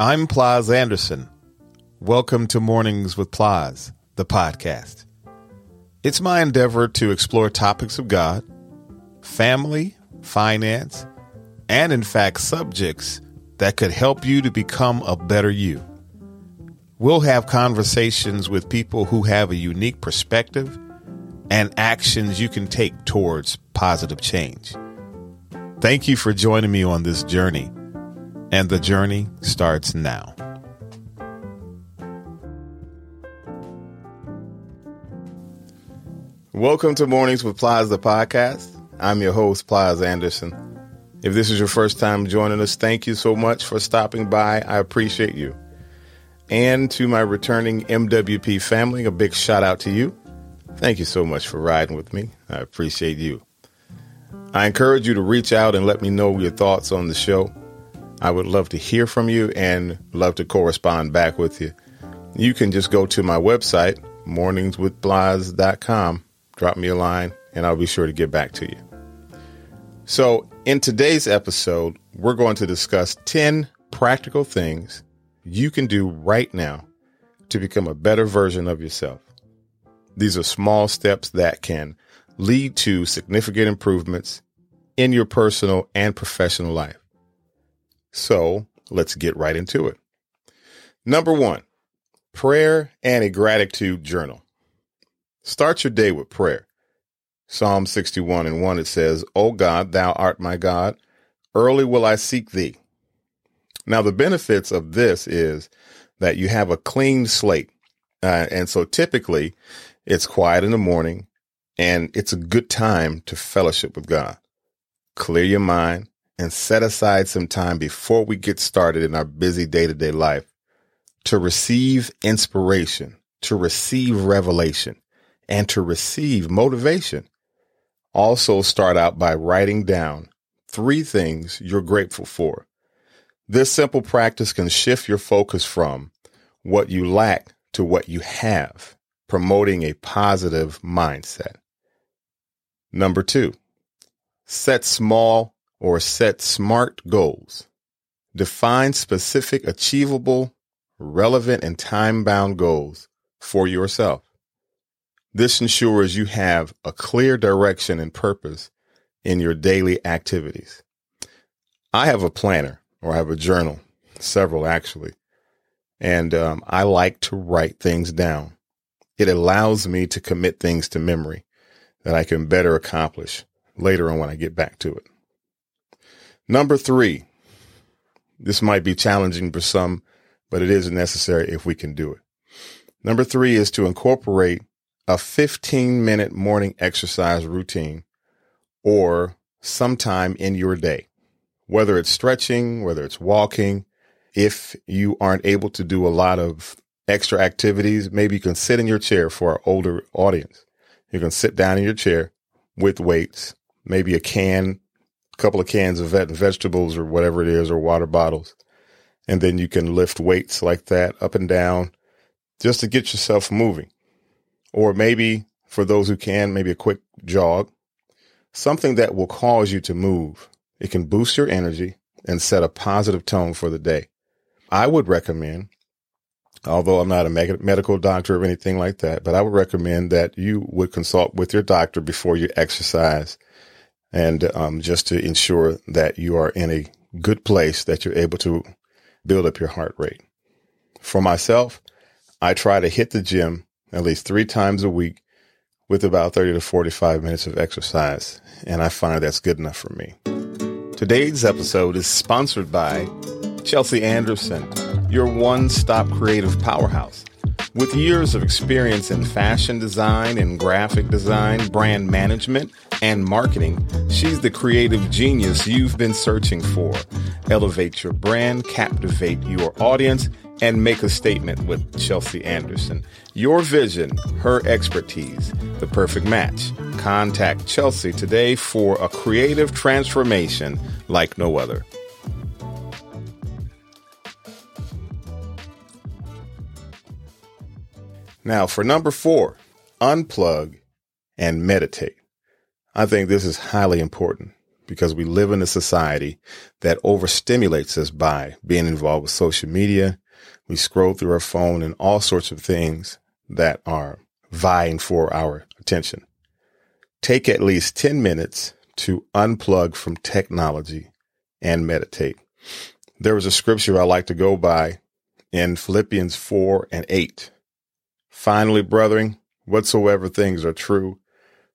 I'm Pleas Anderson. Welcome to Mornings with Pleas, the podcast. It's my endeavor to explore topics of God, family, finance, and in fact, subjects that could help you to become a better you. We'll have conversations with people who have a unique perspective and actions you can take towards positive change. Thank you for joining me on this journey. And the journey starts now. Welcome to Mornings with Pleas, the podcast. I'm your host, Pleas Anderson. If this is your first time joining us, thank you so much for stopping by. I appreciate you. And to my returning MWP family, a big shout out to you. Thank you so much for riding with me. I appreciate you. I encourage you to reach out and let me know your thoughts on the show. I would love to hear from you and love to correspond back with you. You can just go to my website, morningswithpleas.com, drop me a line, and I'll be sure to get back to you. So in today's episode, we're going to discuss 10 practical things you can do right now to become a better version of yourself. These are small steps that can lead to significant improvements in your personal and professional life. So let's get right into it. Number one, prayer and a gratitude journal. Start your day with prayer. Psalm 61:1, it says, "O God, thou art my God, early will I seek thee." Now, the benefits of this is that you have a clean slate. And so typically it's quiet in the morning and it's a good time to fellowship with God. Clear your mind and set aside some time before we get started in our busy day-to-day life to receive inspiration, to receive revelation, and to receive motivation. Also start out by writing down 3 things you're grateful for. This simple practice can shift your focus from what you lack to what you have, promoting a positive mindset. Number 2, set smart goals. Define specific, achievable, relevant, and time-bound goals for yourself. This ensures you have a clear direction and purpose in your daily activities. I have a planner, or I have a journal, several actually, and I like to write things down. It allows me to commit things to memory that I can better accomplish later on when I get back to it. Number 3, this might be challenging for some, but it is necessary if we can do it. Number 3 is to incorporate a 15-minute morning exercise routine or sometime in your day, whether it's stretching, whether it's walking. If you aren't able to do a lot of extra activities, maybe you can sit in your chair for our older audience. You can sit down in your chair with weights, maybe a couple of cans of vegetables or whatever it is, or water bottles. And then you can lift weights like that up and down just to get yourself moving. Or maybe for those who can, maybe a quick jog, something that will cause you to move. It can boost your energy and set a positive tone for the day. I would recommend, although I'm not a medical doctor or anything like that, but I would recommend that you would consult with your doctor before you exercise, and just to ensure that you are in a good place, that you're able to build up your heart rate. For myself, I try to hit the gym at least 3 times a week with about 30 to 45 minutes of exercise, and I find that's good enough for me. Today's episode is sponsored by Chelsea Anderson, your one-stop creative powerhouse. With years of experience in fashion design and graphic design, brand management, and marketing, she's the creative genius you've been searching for. Elevate your brand, captivate your audience, and make a statement with Chelsea Anderson. Your vision, her expertise, the perfect match. Contact Chelsea today for a creative transformation like no other. Now for number 4, unplug and meditate. I think this is highly important. because we live in a society that overstimulates us by being involved with social media. We scroll through our phone and all sorts of things that are vying for our attention. Take at least 10 minutes to unplug from technology and meditate. There was a scripture I like to go by in Philippians 4:8. Finally, brethren, whatsoever things are true,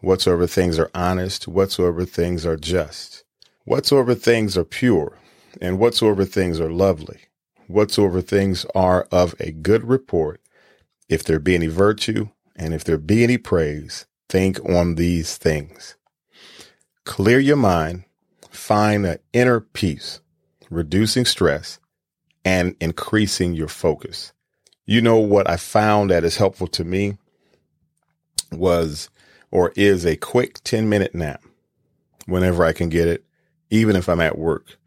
whatsoever things are honest, whatsoever things are just, whatsoever things are pure, and whatsoever things are lovely, whatsoever things are of a good report, if there be any virtue, and if there be any praise, think on these things. Clear your mind, find an inner peace, reducing stress, and increasing your focus. You know what I found that is helpful to me is a quick 10-minute nap whenever I can get it, even if I'm at work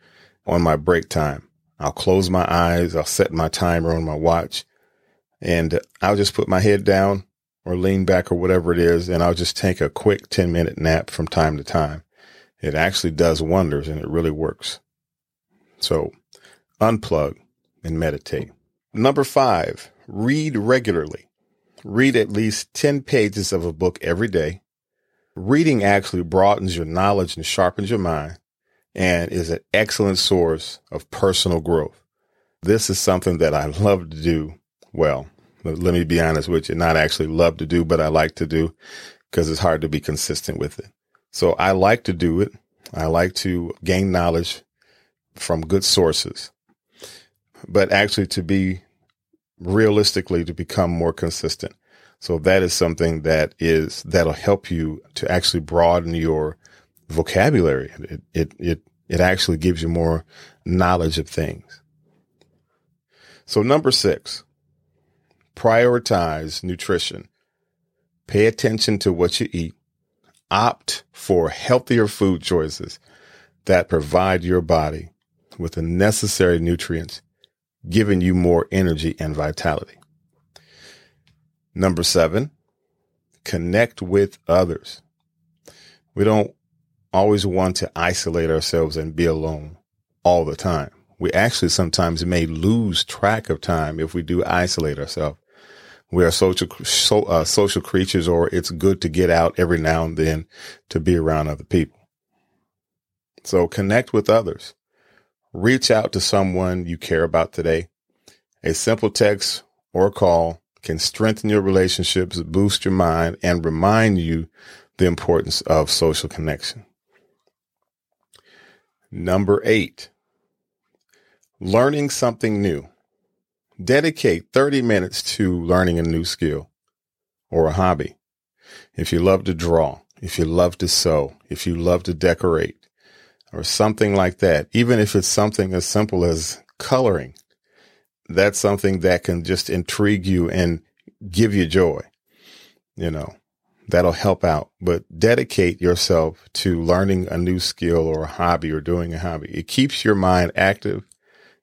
on my break time. I'll close my eyes, I'll set my timer on my watch, and I'll just put my head down or lean back or whatever it is, and I'll just take a quick 10-minute nap from time to time. It actually does wonders, and it really works. So unplug and meditate. Number 5, read regularly. Read at least 10 pages of a book every day. Reading actually broadens your knowledge and sharpens your mind, and is an excellent source of personal growth. This is something that I love to do. Well, let me be honest with you, not actually love to do, but I like to do because it's hard to be consistent with it. So I like to do it. I like to gain knowledge from good sources, but actually to become more consistent. So that is something that'll help you to actually broaden your vocabulary. It actually gives you more knowledge of things. So number 6, prioritize nutrition. Pay attention to what you eat. Opt for healthier food choices that provide your body with the necessary nutrients, giving you more energy and vitality. Number 7, connect with others. We don't always want to isolate ourselves and be alone all the time. We actually sometimes may lose track of time if we do isolate ourselves. We are social creatures, or it's good to get out every now and then to be around other people. So connect with others. Reach out to someone you care about today. A simple text or call can strengthen your relationships, boost your mind, and remind you the importance of social connection. Number 8, learning something new. Dedicate 30 minutes to learning a new skill or a hobby. If you love to draw, if you love to sew, if you love to decorate, or something like that, even if it's something as simple as coloring, that's something that can just intrigue you and give you joy. You know, that'll help out. But dedicate yourself to learning a new skill or a hobby or doing a hobby. It keeps your mind active.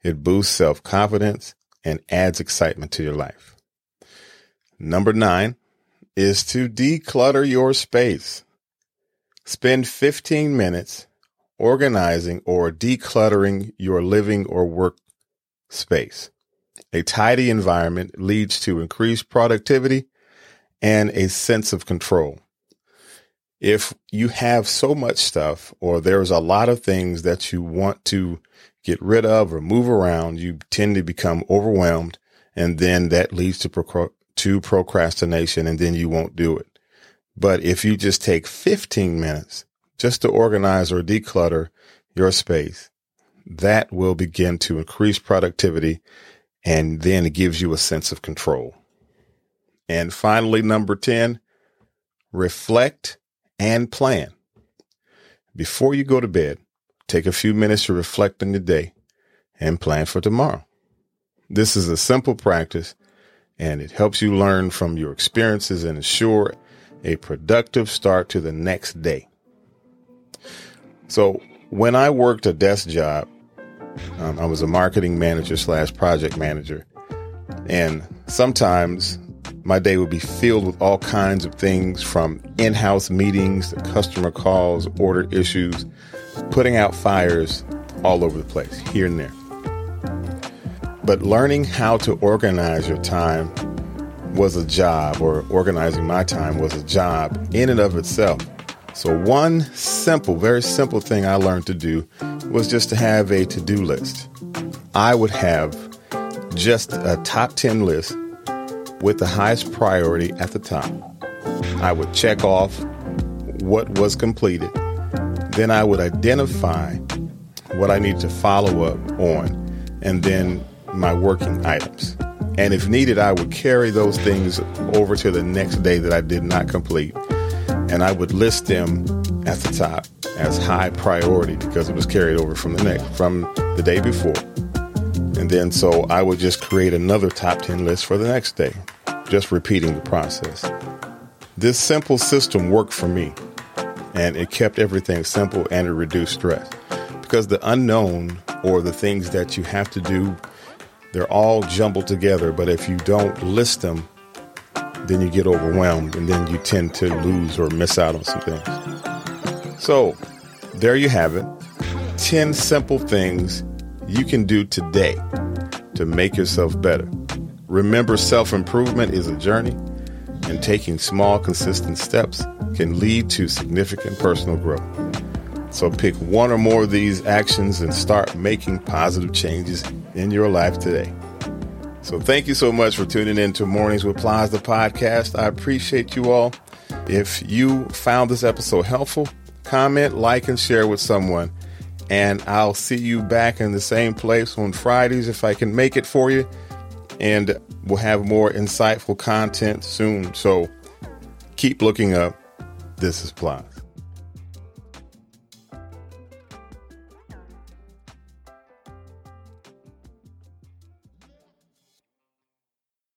It boosts self-confidence and adds excitement to your life. Number 9 is to declutter your space. Spend 15 minutes organizing or decluttering your living or work space. A tidy environment leads to increased productivity and a sense of control. If you have so much stuff, or there's a lot of things that you want to get rid of or move around, you tend to become overwhelmed, and then that leads to procrastination, and then you won't do it. But if you just take 15 minutes just to organize or declutter your space, that will begin to increase productivity, and then it gives you a sense of control. And finally, number 10, reflect and plan. Before you go to bed, take a few minutes to reflect on your day and plan for tomorrow. This is a simple practice, and it helps you learn from your experiences and ensure a productive start to the next day. So when I worked a desk job, I was a marketing manager / project manager. And sometimes my day would be filled with all kinds of things, from in-house meetings to customer calls, order issues, putting out fires all over the place, here and there. But learning how to organize your time was a job, or organizing my time was a job in and of itself. So one simple, very simple thing I learned to do was just to have a to-do list. I would have just a top 10 list with the highest priority at the top. I would check off what was completed. Then I would identify what I needed to follow up on, and then my working items. And if needed, I would carry those things over to the next day that I did not complete. And I would list them at the top as high priority because it was carried over from the day before. And then so I would just create another top 10 list for the next day, just repeating the process. This simple system worked for me, and it kept everything simple and it reduced stress, because the unknown, or the things that you have to do, they're all jumbled together. But if you don't list them, then you get overwhelmed, and then you tend to lose or miss out on some things. So there you have it. 10 simple things you can do today to make yourself better. Remember, self-improvement is a journey, and taking small, consistent steps can lead to significant personal growth. So pick one or more of these actions and start making positive changes in your life today. So thank you so much for tuning in to Mornings with Pleas, the podcast. I appreciate you all. If you found this episode helpful, comment, like, and share with someone. And I'll see you back in the same place on Fridays if I can make it for you. And we'll have more insightful content soon. So keep looking up. This is Pleas.